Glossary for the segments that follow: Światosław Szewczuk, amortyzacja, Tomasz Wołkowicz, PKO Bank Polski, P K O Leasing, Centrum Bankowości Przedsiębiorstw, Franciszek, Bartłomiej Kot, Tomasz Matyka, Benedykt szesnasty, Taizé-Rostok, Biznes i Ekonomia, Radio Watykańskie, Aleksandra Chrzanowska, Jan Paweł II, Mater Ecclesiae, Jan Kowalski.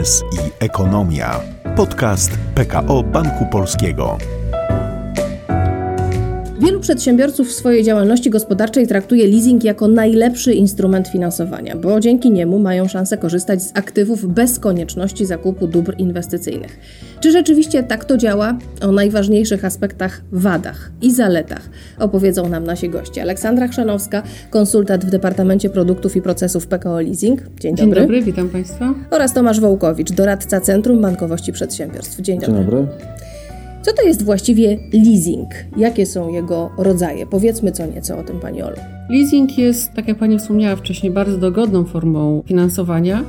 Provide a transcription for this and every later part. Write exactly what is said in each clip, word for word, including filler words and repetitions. Biznes i Ekonomia. Podcast P K O Banku Polskiego. Wielu przedsiębiorców w swojej działalności gospodarczej traktuje leasing jako najlepszy instrument finansowania, bo dzięki niemu mają szansę korzystać z aktywów bez konieczności zakupu dóbr inwestycyjnych. Czy rzeczywiście tak to działa? O najważniejszych aspektach, wadach i zaletach opowiedzą nam nasi goście. Aleksandra Chrzanowska, konsultant w Departamencie Produktów i Procesów P K O Leasing. Dzień dobry. Dzień dobry, witam Państwa. Oraz Tomasz Wołkowicz, doradca Centrum Bankowości Przedsiębiorstw. Dzień dobry. Dzień dobry. Co to jest właściwie leasing? Jakie są jego rodzaje? Powiedzmy co nieco o tym, Pani Olu. Leasing jest, tak jak Pani wspomniała wcześniej, bardzo dogodną formą finansowania.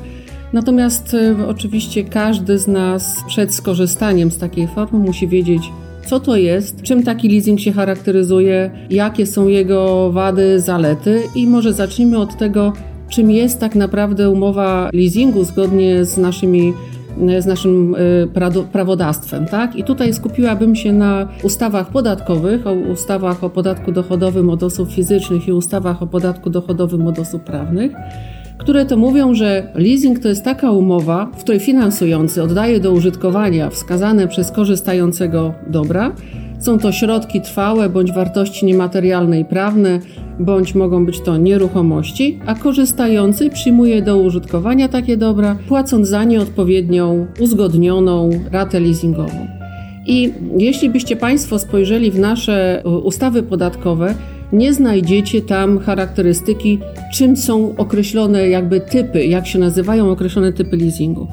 Natomiast y, oczywiście każdy z nas przed skorzystaniem z takiej formy musi wiedzieć, co to jest, czym taki leasing się charakteryzuje, jakie są jego wady, zalety i może zacznijmy od tego, czym jest tak naprawdę umowa leasingu zgodnie z naszymi z naszym prawodawstwem, tak? I tutaj skupiłabym się na ustawach podatkowych, o ustawach o podatku dochodowym od osób fizycznych i ustawach o podatku dochodowym od osób prawnych, które to mówią, że leasing to jest taka umowa, w której finansujący oddaje do użytkowania wskazane przez korzystającego dobra. Są to środki trwałe bądź wartości niematerialne i prawne, bądź mogą być to nieruchomości, a korzystający przyjmuje do użytkowania takie dobra, płacąc za nie odpowiednią, uzgodnioną ratę leasingową. I jeśli byście Państwo spojrzeli w nasze ustawy podatkowe, nie znajdziecie tam charakterystyki, czym są określone jakby typy, jak się nazywają określone typy leasingu.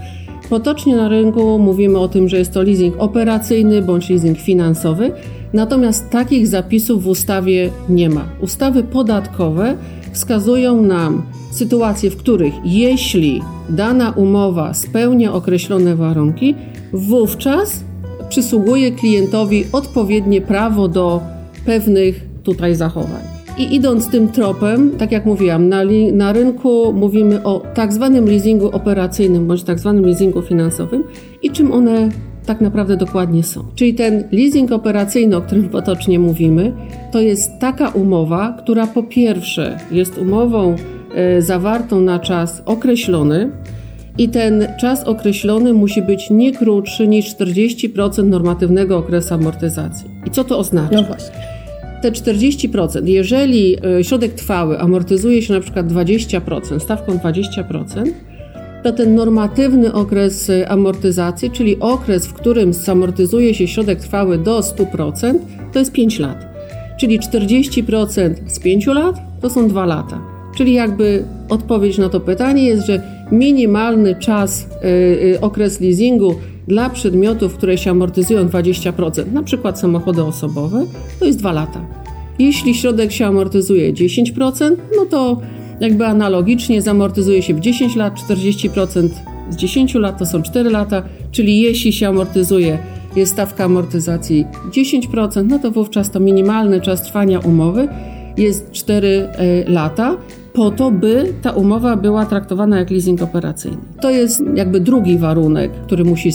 Potocznie na rynku mówimy o tym, że jest to leasing operacyjny bądź leasing finansowy, natomiast takich zapisów w ustawie nie ma. Ustawy podatkowe wskazują nam sytuacje, w których jeśli dana umowa spełnia określone warunki, wówczas przysługuje klientowi odpowiednie prawo do pewnych tutaj zachowań. I idąc tym tropem, tak jak mówiłam, na, li- na rynku mówimy o tak zwanym leasingu operacyjnym bądź tak zwanym leasingu finansowym i czym one tak naprawdę dokładnie są. Czyli ten leasing operacyjny, o którym potocznie mówimy, to jest taka umowa, która po pierwsze jest umową e, zawartą na czas określony i ten czas określony musi być nie krótszy niż czterdzieści procent normatywnego okresu amortyzacji. I co to oznacza? No właśnie. Te czterdzieści procent, jeżeli środek trwały amortyzuje się na przykład dwadzieścia procent, stawką dwadzieścia procent, to ten normatywny okres amortyzacji, czyli okres, w którym zamortyzuje się środek trwały do sto procent, to jest pięć lat. Czyli czterdzieści procent z pięciu lat to są dwa lata. Czyli jakby odpowiedź na to pytanie jest, że minimalny czas, yy, okres leasingu dla przedmiotów, które się amortyzują dwadzieścia procent, na przykład samochody osobowe, to jest dwa lata. Jeśli środek się amortyzuje dziesięć procent, no to jakby analogicznie zamortyzuje się w dziesięć lat, czterdzieści procent z dziesięciu lat to są cztery lata, czyli jeśli się amortyzuje, jest stawka amortyzacji dziesięć procent, no to wówczas to minimalny czas trwania umowy jest cztery lata, po to, by ta umowa była traktowana jak leasing operacyjny. To jest jakby drugi warunek, który musi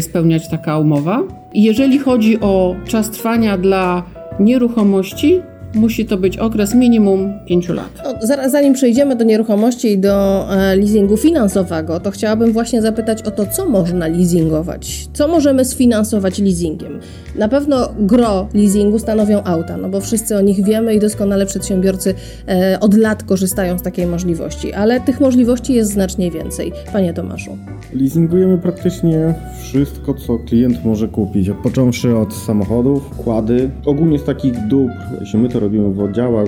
spełniać taka umowa. Jeżeli chodzi o czas trwania dla nieruchomości, musi to być okres minimum pięciu lat. No, zaraz, zanim przejdziemy do nieruchomości i do e, leasingu finansowego, to chciałabym właśnie zapytać o to, co można leasingować. Co możemy sfinansować leasingiem? Na pewno gro leasingu stanowią auta, no bo wszyscy o nich wiemy i doskonale przedsiębiorcy e, od lat korzystają z takiej możliwości, ale tych możliwości jest znacznie więcej. Panie Tomaszu. Leasingujemy praktycznie wszystko, co klient może kupić, począwszy od samochodów, kłady, ogólnie z takich dóbr, jeśli my to robimy w oddziałach,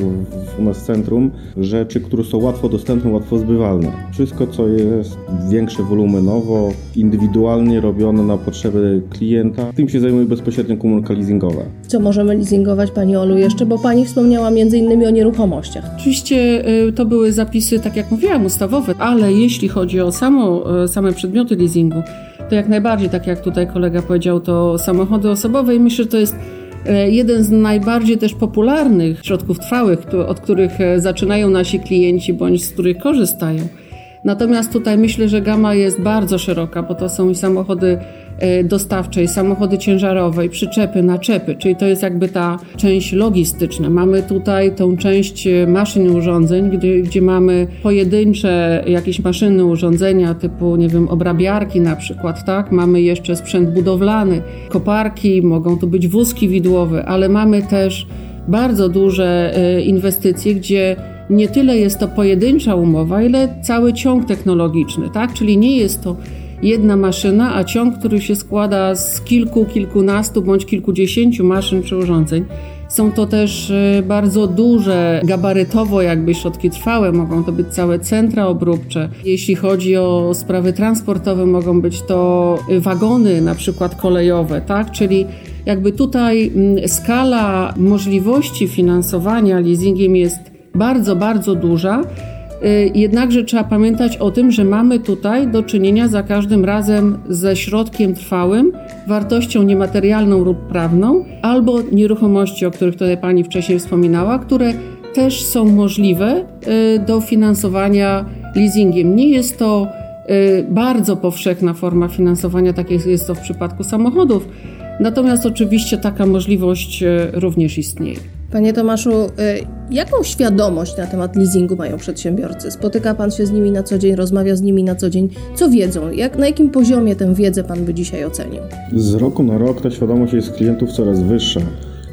u nas w centrum, rzeczy, które są łatwo dostępne, łatwo zbywalne. Wszystko, co jest większe wolumenowo, indywidualnie robione na potrzeby klienta, tym się zajmuje bezpośrednio komórka leasingowa. Co możemy leasingować, Pani Olu, jeszcze? Bo Pani wspomniała m.in. o nieruchomościach. Oczywiście to były zapisy, tak jak mówiłam, ustawowe, ale jeśli chodzi o samo, same przedmioty leasingu, to jak najbardziej, tak jak tutaj kolega powiedział, to samochody osobowe i myślę, że to jest jeden z najbardziej też popularnych środków trwałych, od których zaczynają nasi klienci bądź z których korzystają. Natomiast tutaj myślę, że gama jest bardzo szeroka, bo to są i samochody dostawczej, samochody ciężarowe, przyczepy, naczepy, czyli to jest jakby ta część logistyczna. Mamy tutaj tą część maszyn i urządzeń, gdzie, gdzie mamy pojedyncze jakieś maszyny, urządzenia typu, nie wiem, obrabiarki na przykład, tak? Mamy jeszcze sprzęt budowlany, koparki, mogą to być wózki widłowe, ale mamy też bardzo duże inwestycje, gdzie nie tyle jest to pojedyncza umowa, ile cały ciąg technologiczny, tak? Czyli nie jest to jedna maszyna, a ciąg, który się składa z kilku, kilkunastu bądź kilkudziesięciu maszyn czy urządzeń. Są to też bardzo duże, gabarytowo jakby środki trwałe, mogą to być całe centra obróbcze. Jeśli chodzi o sprawy transportowe, mogą być to wagony na przykład kolejowe, tak? Czyli jakby tutaj skala możliwości finansowania leasingiem jest bardzo, bardzo duża. Jednakże trzeba pamiętać o tym, że mamy tutaj do czynienia za każdym razem ze środkiem trwałym, wartością niematerialną lub prawną, albo nieruchomości, o których tutaj Pani wcześniej wspominała, które też są możliwe do finansowania leasingiem. Nie jest to bardzo powszechna forma finansowania, tak jak jest to w przypadku samochodów, natomiast oczywiście taka możliwość również istnieje. Panie Tomaszu, jaką świadomość na temat leasingu mają przedsiębiorcy? Spotyka Pan się z nimi na co dzień, rozmawia z nimi na co dzień. Co wiedzą? Jak, na jakim poziomie tę wiedzę Pan by dzisiaj ocenił? Z roku na rok ta świadomość jest klientów coraz wyższa.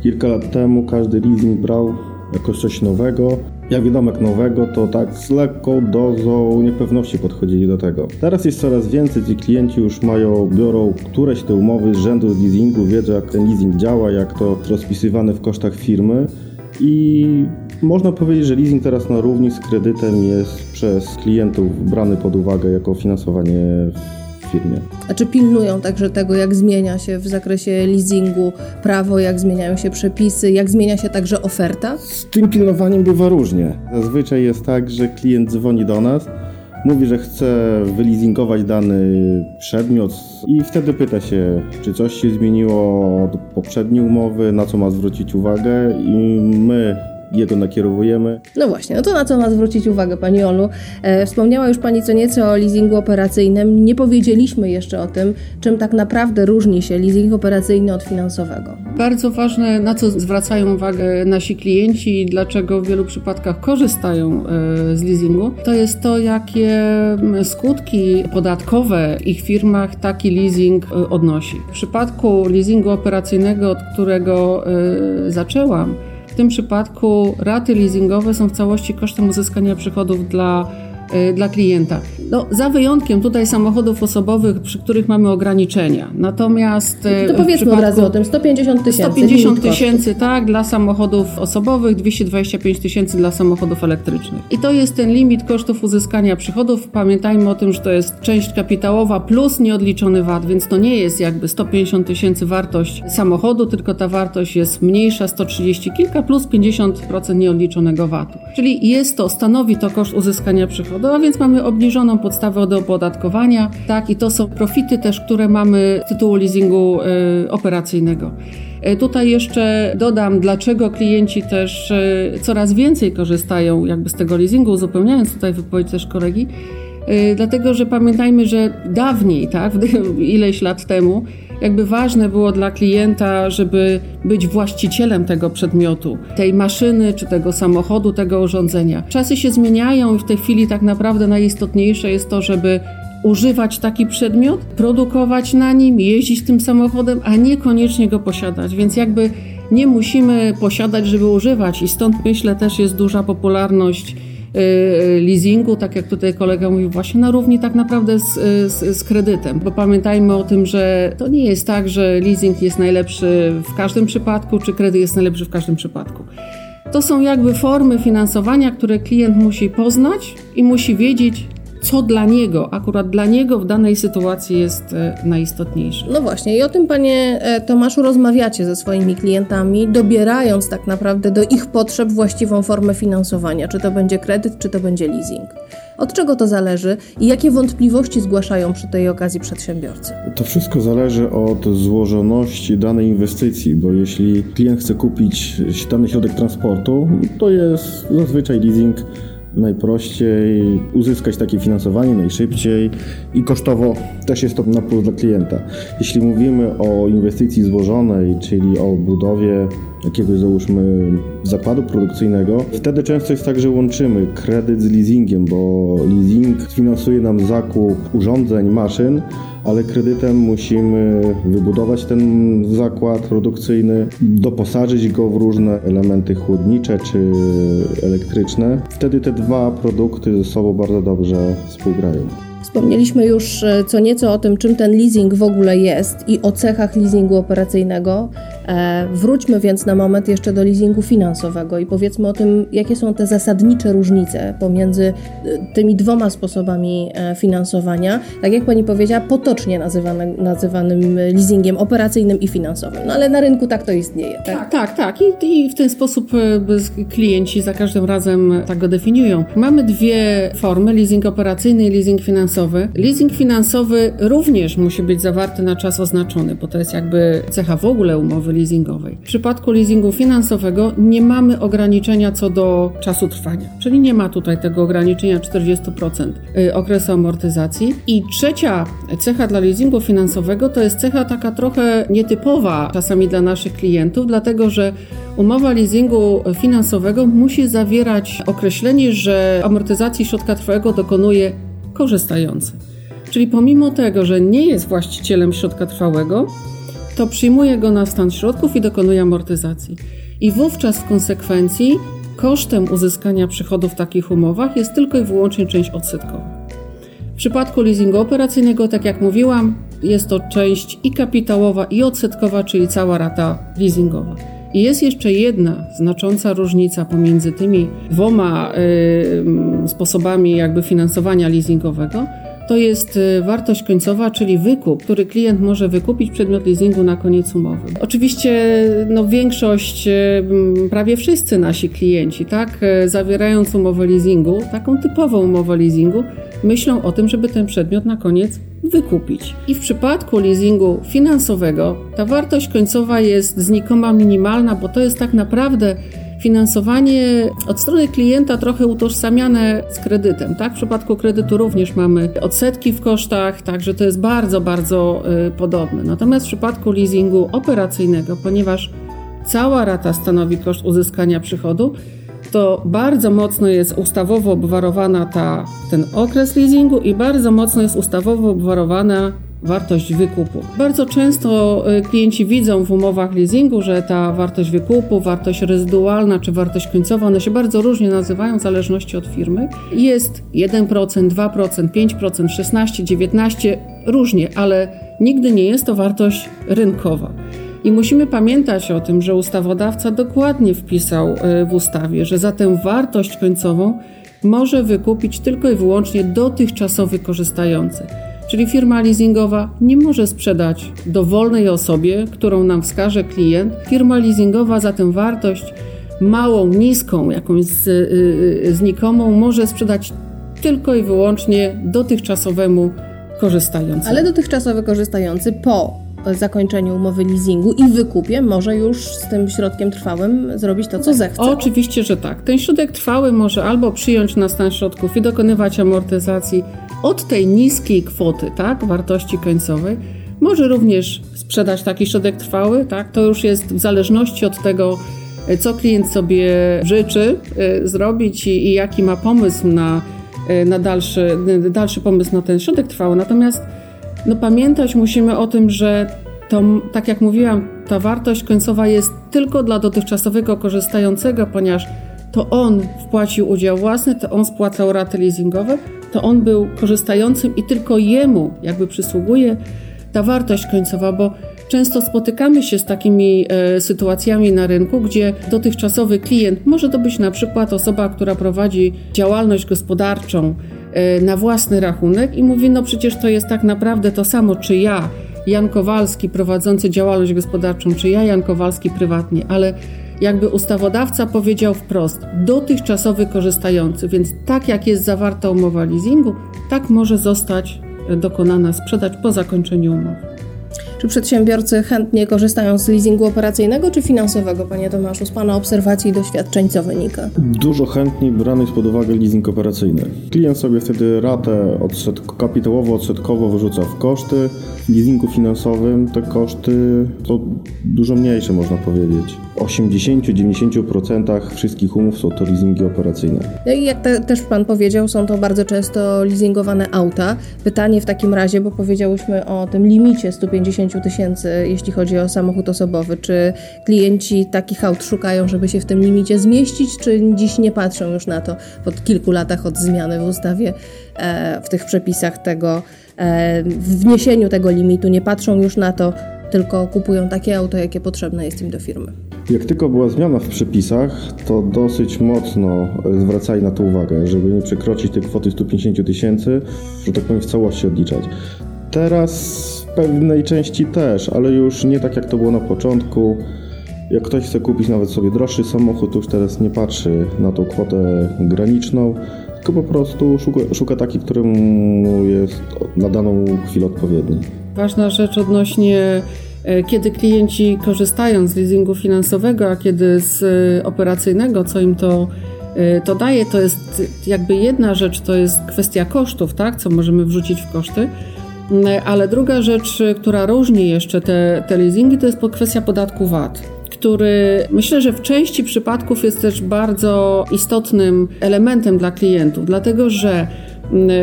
Kilka lat temu każdy leasing brał jako coś nowego. Jak wiadomo, jak nowego, to tak z lekką dozą niepewności podchodzili do tego. Teraz jest coraz więcej, ci klienci już mają, biorą któreś te umowy z rzędu z leasingu, wiedzą jak ten leasing działa, jak to rozpisywane w kosztach firmy i można powiedzieć, że leasing teraz na równi z kredytem jest przez klientów brany pod uwagę jako finansowanie firmie. A czy pilnują także tego, jak zmienia się w zakresie leasingu prawo, jak zmieniają się przepisy, jak zmienia się także oferta? Z tym pilnowaniem bywa różnie. Zazwyczaj jest tak, że klient dzwoni do nas, mówi, że chce wyleasingować dany przedmiot i wtedy pyta się, czy coś się zmieniło od poprzedniej umowy, na co ma zwrócić uwagę i my jego nakierowujemy. No właśnie, no to na co ma zwrócić uwagę, Pani Olu? E, wspomniała już Pani co nieco o leasingu operacyjnym. Nie powiedzieliśmy jeszcze o tym, czym tak naprawdę różni się leasing operacyjny od finansowego. Bardzo ważne, na co zwracają uwagę nasi klienci i dlaczego w wielu przypadkach korzystają z leasingu, to jest to, jakie skutki podatkowe w ich firmach taki leasing odnosi. W przypadku leasingu operacyjnego, od którego zaczęłam, w tym przypadku raty leasingowe są w całości kosztem uzyskania przychodów dla, yy, dla klienta. No, za wyjątkiem tutaj samochodów osobowych, przy których mamy ograniczenia. Natomiast yy, to powiedzmy od razu o tym, sto pięćdziesiąt tysięcy. sto pięćdziesiąt tysięcy, tak, dla samochodów osobowych, dwieście dwadzieścia pięć tysięcy dla samochodów elektrycznych. I to jest ten limit kosztów uzyskania przychodów. Pamiętajmy o tym, że to jest część kapitałowa plus nieodliczony V A T, więc to nie jest jakby sto pięćdziesiąt tysięcy wartość samochodu, tylko ta wartość jest mniejsza, sto trzydzieści kilka plus pięćdziesiąt procent nieodliczonego V A T-u. Czyli jest to, stanowi to koszt uzyskania przychodu, a więc mamy obniżoną podstawę do opodatkowania, tak, i to są profity też, które mamy z tytułu leasingu y, operacyjnego. Y, tutaj jeszcze dodam, dlaczego klienci też y, coraz więcej korzystają jakby z tego leasingu, uzupełniając tutaj wypowiedź też kolegi, y, dlatego, że pamiętajmy, że dawniej, tak, ileś lat temu, jakby ważne było dla klienta, żeby być właścicielem tego przedmiotu, tej maszyny, czy tego samochodu, tego urządzenia. Czasy się zmieniają i w tej chwili tak naprawdę najistotniejsze jest to, żeby używać taki przedmiot, produkować na nim, jeździć tym samochodem, a niekoniecznie go posiadać, więc jakby nie musimy posiadać, żeby używać i stąd myślę też jest duża popularność leasingu, tak jak tutaj kolega mówił, właśnie na równi tak naprawdę z, z, z kredytem, bo pamiętajmy o tym, że to nie jest tak, że leasing jest najlepszy w każdym przypadku, czy kredyt jest najlepszy w każdym przypadku. To są jakby formy finansowania, które klient musi poznać i musi wiedzieć, co dla niego, akurat dla niego w danej sytuacji jest najistotniejsze. No właśnie i o tym, Panie Tomaszu, rozmawiacie ze swoimi klientami, dobierając tak naprawdę do ich potrzeb właściwą formę finansowania, czy to będzie kredyt, czy to będzie leasing. Od czego to zależy i jakie wątpliwości zgłaszają przy tej okazji przedsiębiorcy? To wszystko zależy od złożoności danej inwestycji, bo jeśli klient chce kupić dany środek transportu, to jest zazwyczaj leasing najprościej uzyskać takie finansowanie najszybciej i kosztowo też jest to na plus dla klienta. Jeśli mówimy o inwestycji złożonej, czyli o budowie jakiegoś, załóżmy, zakładu produkcyjnego, wtedy często jest tak, że łączymy kredyt z leasingiem, bo leasing finansuje nam zakup urządzeń, maszyn, ale kredytem musimy wybudować ten zakład produkcyjny, doposażyć go w różne elementy chłodnicze czy elektryczne. Wtedy te dwa produkty ze sobą bardzo dobrze współgrają. Wspomnieliśmy już co nieco o tym, czym ten leasing w ogóle jest i o cechach leasingu operacyjnego. Wróćmy więc na moment jeszcze do leasingu finansowego i powiedzmy o tym, jakie są te zasadnicze różnice pomiędzy tymi dwoma sposobami finansowania, tak jak Pani powiedziała, potocznie nazywany, nazywanym leasingiem operacyjnym i finansowym, no ale na rynku tak to istnieje. Tak, tak, tak, tak. I, i w ten sposób klienci za każdym razem tak go definiują. Mamy dwie formy, leasing operacyjny i leasing finansowy. Leasing finansowy również musi być zawarty na czas oznaczony, bo to jest jakby cecha w ogóle umowy leasingowej. W przypadku leasingu finansowego nie mamy ograniczenia co do czasu trwania, czyli nie ma tutaj tego ograniczenia czterdzieści procent okresu amortyzacji. I trzecia cecha dla leasingu finansowego to jest cecha taka trochę nietypowa czasami dla naszych klientów, dlatego że umowa leasingu finansowego musi zawierać określenie, że amortyzacji środka trwałego dokonuje korzystający. Czyli pomimo tego, że nie jest właścicielem środka trwałego, to przyjmuje go na stan środków i dokonuje amortyzacji. I wówczas w konsekwencji kosztem uzyskania przychodów w takich umowach jest tylko i wyłącznie część odsetkowa. W przypadku leasingu operacyjnego, tak jak mówiłam, jest to część i kapitałowa, i odsetkowa, czyli cała rata leasingowa. I jest jeszcze jedna znacząca różnica pomiędzy tymi dwoma y, sposobami jakby finansowania leasingowego. To jest wartość końcowa, czyli wykup, który klient może wykupić przedmiot leasingu na koniec umowy. Oczywiście no, większość, prawie wszyscy nasi klienci, tak, zawierając umowę leasingu, taką typową umowę leasingu, myślą o tym, żeby ten przedmiot na koniec wykupić. I w przypadku leasingu finansowego ta wartość końcowa jest znikoma, minimalna, bo to jest tak naprawdę finansowanie od strony klienta trochę utożsamiane z kredytem, tak? W przypadku kredytu również mamy odsetki w kosztach, także to jest bardzo, bardzo y, podobne. Natomiast w przypadku leasingu operacyjnego, ponieważ cała rata stanowi koszt uzyskania przychodu, to bardzo mocno jest ustawowo obwarowana ta, ten okres leasingu i bardzo mocno jest ustawowo obwarowana wartość wykupu. Bardzo często klienci widzą w umowach leasingu, że ta wartość wykupu, wartość rezydualna czy wartość końcowa, one się bardzo różnie nazywają w zależności od firmy. Jest jeden procent, dwa procent, pięć procent, szesnaście procent, dziewiętnaście procent, różnie, ale nigdy nie jest to wartość rynkowa. I musimy pamiętać o tym, że ustawodawca dokładnie wpisał w ustawie, że za tę wartość końcową może wykupić tylko i wyłącznie dotychczasowy korzystający. Czyli firma leasingowa nie może sprzedać dowolnej osobie, którą nam wskaże klient. Firma leasingowa za tę wartość małą, niską, jakąś znikomą może sprzedać tylko i wyłącznie dotychczasowemu korzystającemu. Ale dotychczasowy korzystający po zakończeniu umowy leasingu i wykupie może już z tym środkiem trwałym zrobić to, co zechce. Oczywiście, że tak. Ten środek trwały może albo przyjąć na stan środków i dokonywać amortyzacji od tej niskiej kwoty, tak, wartości końcowej. Może również sprzedać taki środek trwały, tak, to już jest w zależności od tego, co klient sobie życzy y, zrobić i, i jaki ma pomysł na, y, na dalszy, y, dalszy pomysł na ten środek trwały. Natomiast no pamiętać musimy o tym, że to, tak jak mówiłam, ta wartość końcowa jest tylko dla dotychczasowego korzystającego, ponieważ to on wpłacił udział własny, to on spłacał raty leasingowe, to on był korzystającym i tylko jemu jakby przysługuje ta wartość końcowa, bo często spotykamy się z takimi e, sytuacjami na rynku, gdzie dotychczasowy klient, może to być na przykład osoba, która prowadzi działalność gospodarczą e, na własny rachunek i mówi, no przecież to jest tak naprawdę to samo, czy ja, Jan Kowalski, prowadzący działalność gospodarczą, czy ja, Jan Kowalski, prywatnie, ale jakby ustawodawca powiedział wprost, dotychczasowy korzystający, więc tak jak jest zawarta umowa leasingu, tak może zostać dokonana sprzedaż po zakończeniu umowy. Czy przedsiębiorcy chętnie korzystają z leasingu operacyjnego czy finansowego, panie Tomaszu? Z pana obserwacji i doświadczeń co wynika? Dużo chętniej brany jest pod uwagę leasing operacyjny. Klient sobie wtedy ratę odsetk- kapitałowo-odsetkowo wyrzuca w koszty. W leasingu finansowym te koszty są dużo mniejsze, można powiedzieć. W osiemdziesiąt do dziewięćdziesięciu procent wszystkich umów są to leasingi operacyjne. No i jak te, też pan powiedział, są to bardzo często leasingowane auta. Pytanie w takim razie, bo powiedziałyśmy o tym limicie sto pięćdziesiąt tysięcy, jeśli chodzi o samochód osobowy. Czy klienci takich aut szukają, żeby się w tym limicie zmieścić, czy dziś nie patrzą już na to po kilku latach od zmiany w ustawie, w tych przepisach tego, w wniesieniu tego limitu, nie patrzą już na to, tylko kupują takie auto, jakie potrzebne jest im do firmy? Jak tylko była zmiana w przepisach, to dosyć mocno zwracali na to uwagę, żeby nie przekroczyć tej kwoty sto pięćdziesiąt tysięcy, że tak powiem, w całości odliczać. Teraz w pewnej części też, ale już nie tak jak to było na początku. Jak ktoś chce kupić nawet sobie droższy samochód, to już teraz nie patrzy na tą kwotę graniczną, tylko po prostu szuka, szuka taki, któremu jest na daną chwilę odpowiedni. Ważna rzecz odnośnie kiedy klienci korzystają z leasingu finansowego, a kiedy z operacyjnego, co im to, to daje, to jest jakby jedna rzecz, to jest kwestia kosztów, tak, co możemy wrzucić w koszty, ale druga rzecz, która różni jeszcze te, te leasingi, to jest kwestia podatku V A T, który myślę, że w części przypadków jest też bardzo istotnym elementem dla klientów, dlatego że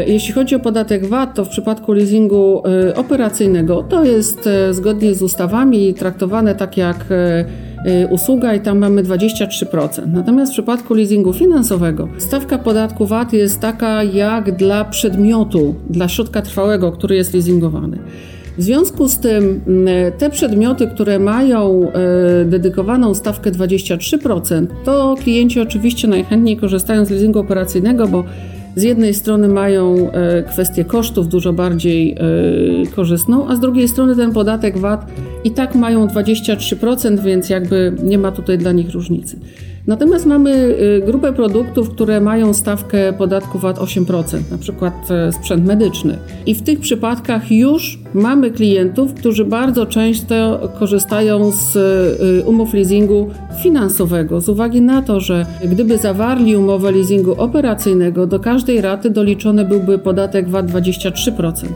jeśli chodzi o podatek V A T, to w przypadku leasingu operacyjnego to jest zgodnie z ustawami traktowane tak jak usługa i tam mamy dwadzieścia trzy procent. Natomiast w przypadku leasingu finansowego stawka podatku V A T jest taka jak dla przedmiotu, dla środka trwałego, który jest leasingowany. W związku z tym te przedmioty, które mają dedykowaną stawkę dwadzieścia trzy procent, to klienci oczywiście najchętniej korzystają z leasingu operacyjnego, bo z jednej strony mają kwestię kosztów dużo bardziej korzystną, a z drugiej strony ten podatek V A T i tak mają dwadzieścia trzy procent, więc jakby nie ma tutaj dla nich różnicy. Natomiast mamy grupę produktów, które mają stawkę podatku V A T osiem procent, na przykład sprzęt medyczny. I w tych przypadkach już mamy klientów, którzy bardzo często korzystają z umów leasingu finansowego, z uwagi na to, że gdyby zawarli umowę leasingu operacyjnego, do każdej raty doliczony byłby podatek V A T dwadzieścia trzy procent.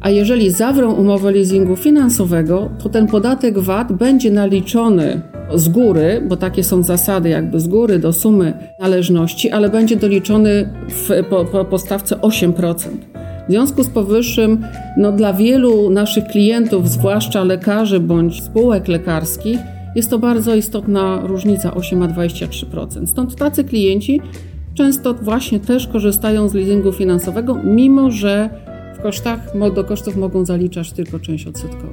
A jeżeli zawrą umowę leasingu finansowego, to ten podatek V A T będzie naliczony z góry, bo takie są zasady jakby z góry do sumy należności, ale będzie doliczony w, po, po, po stawce osiem procent. W związku z powyższym, no dla wielu naszych klientów, zwłaszcza lekarzy bądź spółek lekarskich, jest to bardzo istotna różnica osiem a dwadzieścia trzy procent. Stąd tacy klienci często właśnie też korzystają z leasingu finansowego, mimo że w kosztach, do kosztów mogą zaliczać tylko część odsetkową.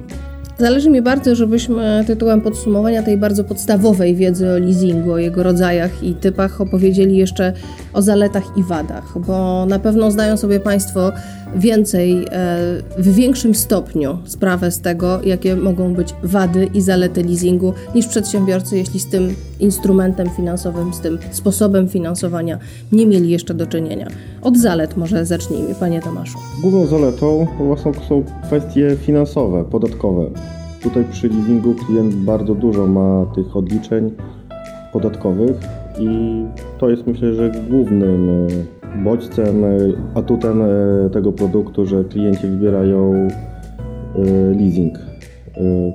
Zależy mi bardzo, żebyśmy tytułem podsumowania tej bardzo podstawowej wiedzy o leasingu, o jego rodzajach i typach opowiedzieli jeszcze o zaletach i wadach, bo na pewno zdają sobie Państwo więcej, w większym stopniu sprawę z tego, jakie mogą być wady i zalety leasingu niż przedsiębiorcy, jeśli z tym instrumentem finansowym, z tym sposobem finansowania nie mieli jeszcze do czynienia. Od zalet może zacznijmy, panie Tomaszu. Główną zaletą właśnie są kwestie finansowe, podatkowe. Tutaj przy leasingu klient bardzo dużo ma tych odliczeń podatkowych i to jest, myślę, że głównym bodźcem, atutem tego produktu, że klienci wybierają leasing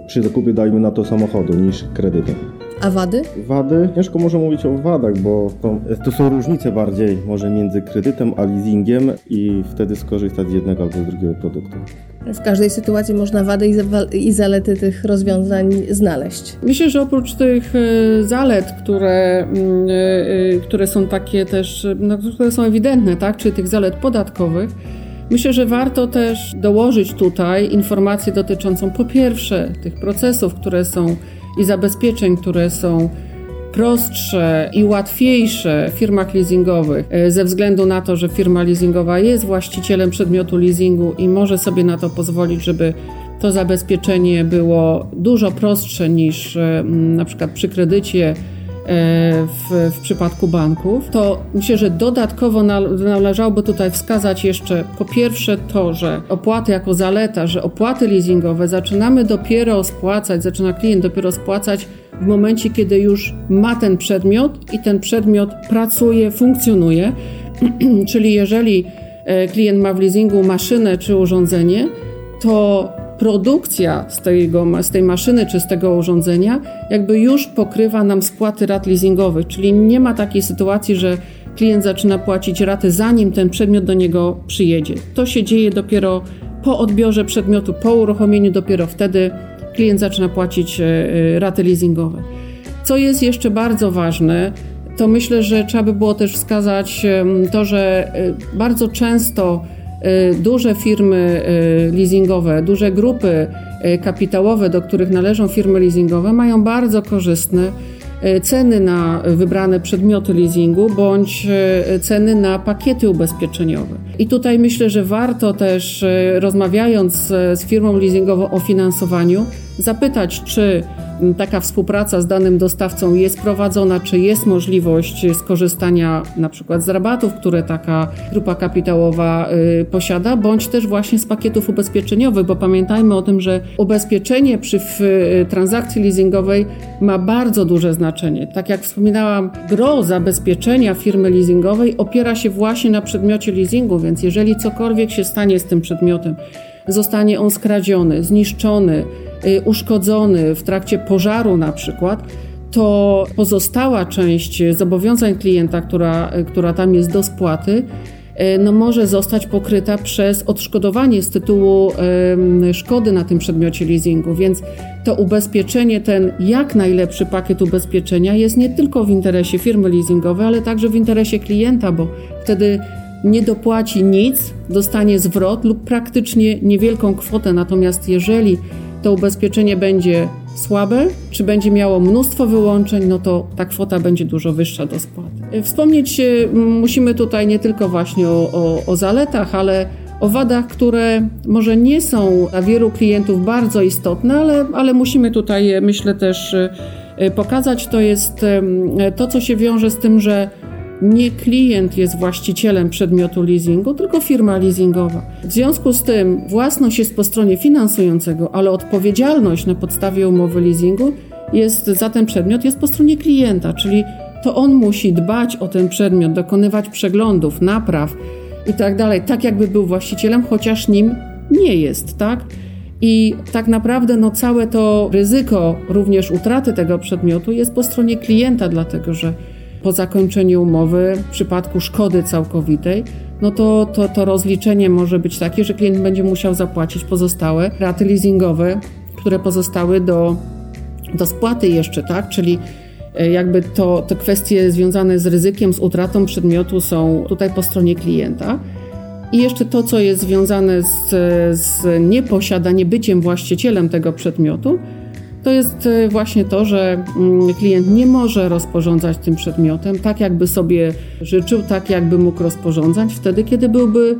przy zakupie, dajmy na to, samochodu niż kredytem. A wady? Wady? Ciężko może mówić o wadach, bo to, to są różnice bardziej może między kredytem a leasingiem i wtedy skorzystać z jednego albo z drugiego produktu. W każdej sytuacji można wady i zalety tych rozwiązań znaleźć. Myślę, że oprócz tych zalet, które, które są takie też, no, które są ewidentne, tak, czyli tych zalet podatkowych, myślę, że warto też dołożyć tutaj informację dotyczącą po pierwsze tych procesów, które są i zabezpieczeń, które są prostsze i łatwiejsze w firmach leasingowych ze względu na to, że firma leasingowa jest właścicielem przedmiotu leasingu i może sobie na to pozwolić, żeby to zabezpieczenie było dużo prostsze niż na przykład przy kredycie w, w przypadku banków, to myślę, że dodatkowo należałoby tutaj wskazać jeszcze po pierwsze to, że opłaty jako zaleta, że opłaty leasingowe zaczynamy dopiero spłacać, zaczyna klient dopiero spłacać w momencie, kiedy już ma ten przedmiot i ten przedmiot pracuje, funkcjonuje, czyli jeżeli klient ma w leasingu maszynę czy urządzenie, to produkcja z, tego, z tej maszyny czy z tego urządzenia jakby już pokrywa nam spłaty rat leasingowych, czyli nie ma takiej sytuacji, że klient zaczyna płacić raty zanim ten przedmiot do niego przyjedzie. To się dzieje dopiero po odbiorze przedmiotu, po uruchomieniu, dopiero wtedy klient zaczyna płacić raty leasingowe. Co jest jeszcze bardzo ważne, to myślę, że trzeba by było też wskazać to, że bardzo często duże firmy leasingowe, duże grupy kapitałowe, do których należą firmy leasingowe, mają bardzo korzystne ceny na wybrane przedmioty leasingu bądź ceny na pakiety ubezpieczeniowe. I tutaj myślę, że warto też, rozmawiając z firmą leasingową o finansowaniu, zapytać, czy taka współpraca z danym dostawcą jest prowadzona, czy jest możliwość skorzystania na przykład z rabatów, które taka grupa kapitałowa posiada, bądź też właśnie z pakietów ubezpieczeniowych, bo pamiętajmy o tym, że ubezpieczenie przy transakcji leasingowej ma bardzo duże znaczenie. Tak jak wspominałam, gros zabezpieczenia firmy leasingowej opiera się właśnie na przedmiocie leasingu, więc jeżeli cokolwiek się stanie z tym przedmiotem, zostanie on skradziony, zniszczony, uszkodzony w trakcie pożaru na przykład, to pozostała część zobowiązań klienta, która, która tam jest do spłaty, no może zostać pokryta przez odszkodowanie z tytułu szkody na tym przedmiocie leasingu. Więc to ubezpieczenie, ten jak najlepszy pakiet ubezpieczenia jest nie tylko w interesie firmy leasingowej, ale także w interesie klienta, bo wtedy nie dopłaci nic, dostanie zwrot lub praktycznie niewielką kwotę. Natomiast jeżeli to ubezpieczenie będzie słabe, czy będzie miało mnóstwo wyłączeń, no to ta kwota będzie dużo wyższa do spłaty. Wspomnieć musimy tutaj nie tylko właśnie o, o, o zaletach, ale o wadach, które może nie są dla wielu klientów bardzo istotne, ale, ale musimy tutaj, myślę, też pokazać. To jest to, co się wiąże z tym, że nie klient jest właścicielem przedmiotu leasingu, tylko firma leasingowa. W związku z tym własność jest po stronie finansującego, ale odpowiedzialność na podstawie umowy leasingu jest za ten przedmiot jest po stronie klienta, czyli to on musi dbać o ten przedmiot, dokonywać przeglądów, napraw i tak dalej, tak jakby był właścicielem, chociaż nim nie jest, tak? I tak naprawdę no, całe to ryzyko również utraty tego przedmiotu jest po stronie klienta, dlatego że po zakończeniu umowy, w przypadku szkody całkowitej, no to, to, to rozliczenie może być takie, że klient będzie musiał zapłacić pozostałe raty leasingowe, które pozostały do, do spłaty jeszcze, tak? Czyli jakby to, to kwestie związane z ryzykiem, z utratą przedmiotu są tutaj po stronie klienta. I jeszcze to, co jest związane z, z nieposiadaniem, byciem właścicielem tego przedmiotu, to jest właśnie to, że klient nie może rozporządzać tym przedmiotem tak, jakby sobie życzył, tak, jakby mógł rozporządzać wtedy, kiedy byłby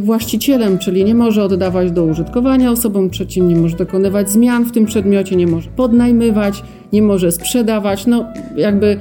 właścicielem, czyli nie może oddawać do użytkowania osobom trzecim, nie może dokonywać zmian w tym przedmiocie, nie może podnajmywać, nie może sprzedawać, no jakby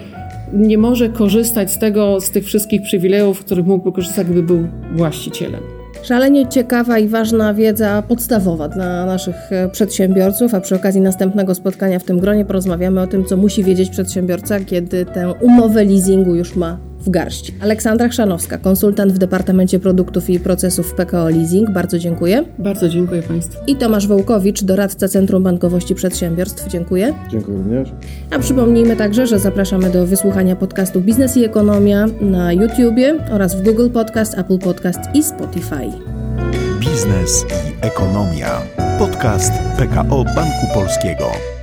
nie może korzystać z tego, z tych wszystkich przywilejów, z których mógłby korzystać, gdyby był właścicielem. Szalenie ciekawa i ważna wiedza podstawowa dla naszych przedsiębiorców, a przy okazji następnego spotkania w tym gronie porozmawiamy o tym, co musi wiedzieć przedsiębiorca, kiedy tę umowę leasingu już ma w garści. Aleksandra Chrzanowska, konsultant w Departamencie Produktów i Procesów w P K O Leasing. Bardzo dziękuję. Bardzo dziękuję Państwu. I Tomasz Wołkowicz, doradca Centrum Bankowości Przedsiębiorstw. Dziękuję. Dziękuję również. A przypomnijmy także, że zapraszamy do wysłuchania podcastu Biznes i Ekonomia na YouTubie oraz w Google Podcast, Apple Podcast i Spotify. Biznes i Ekonomia. Podcast P K O Banku Polskiego.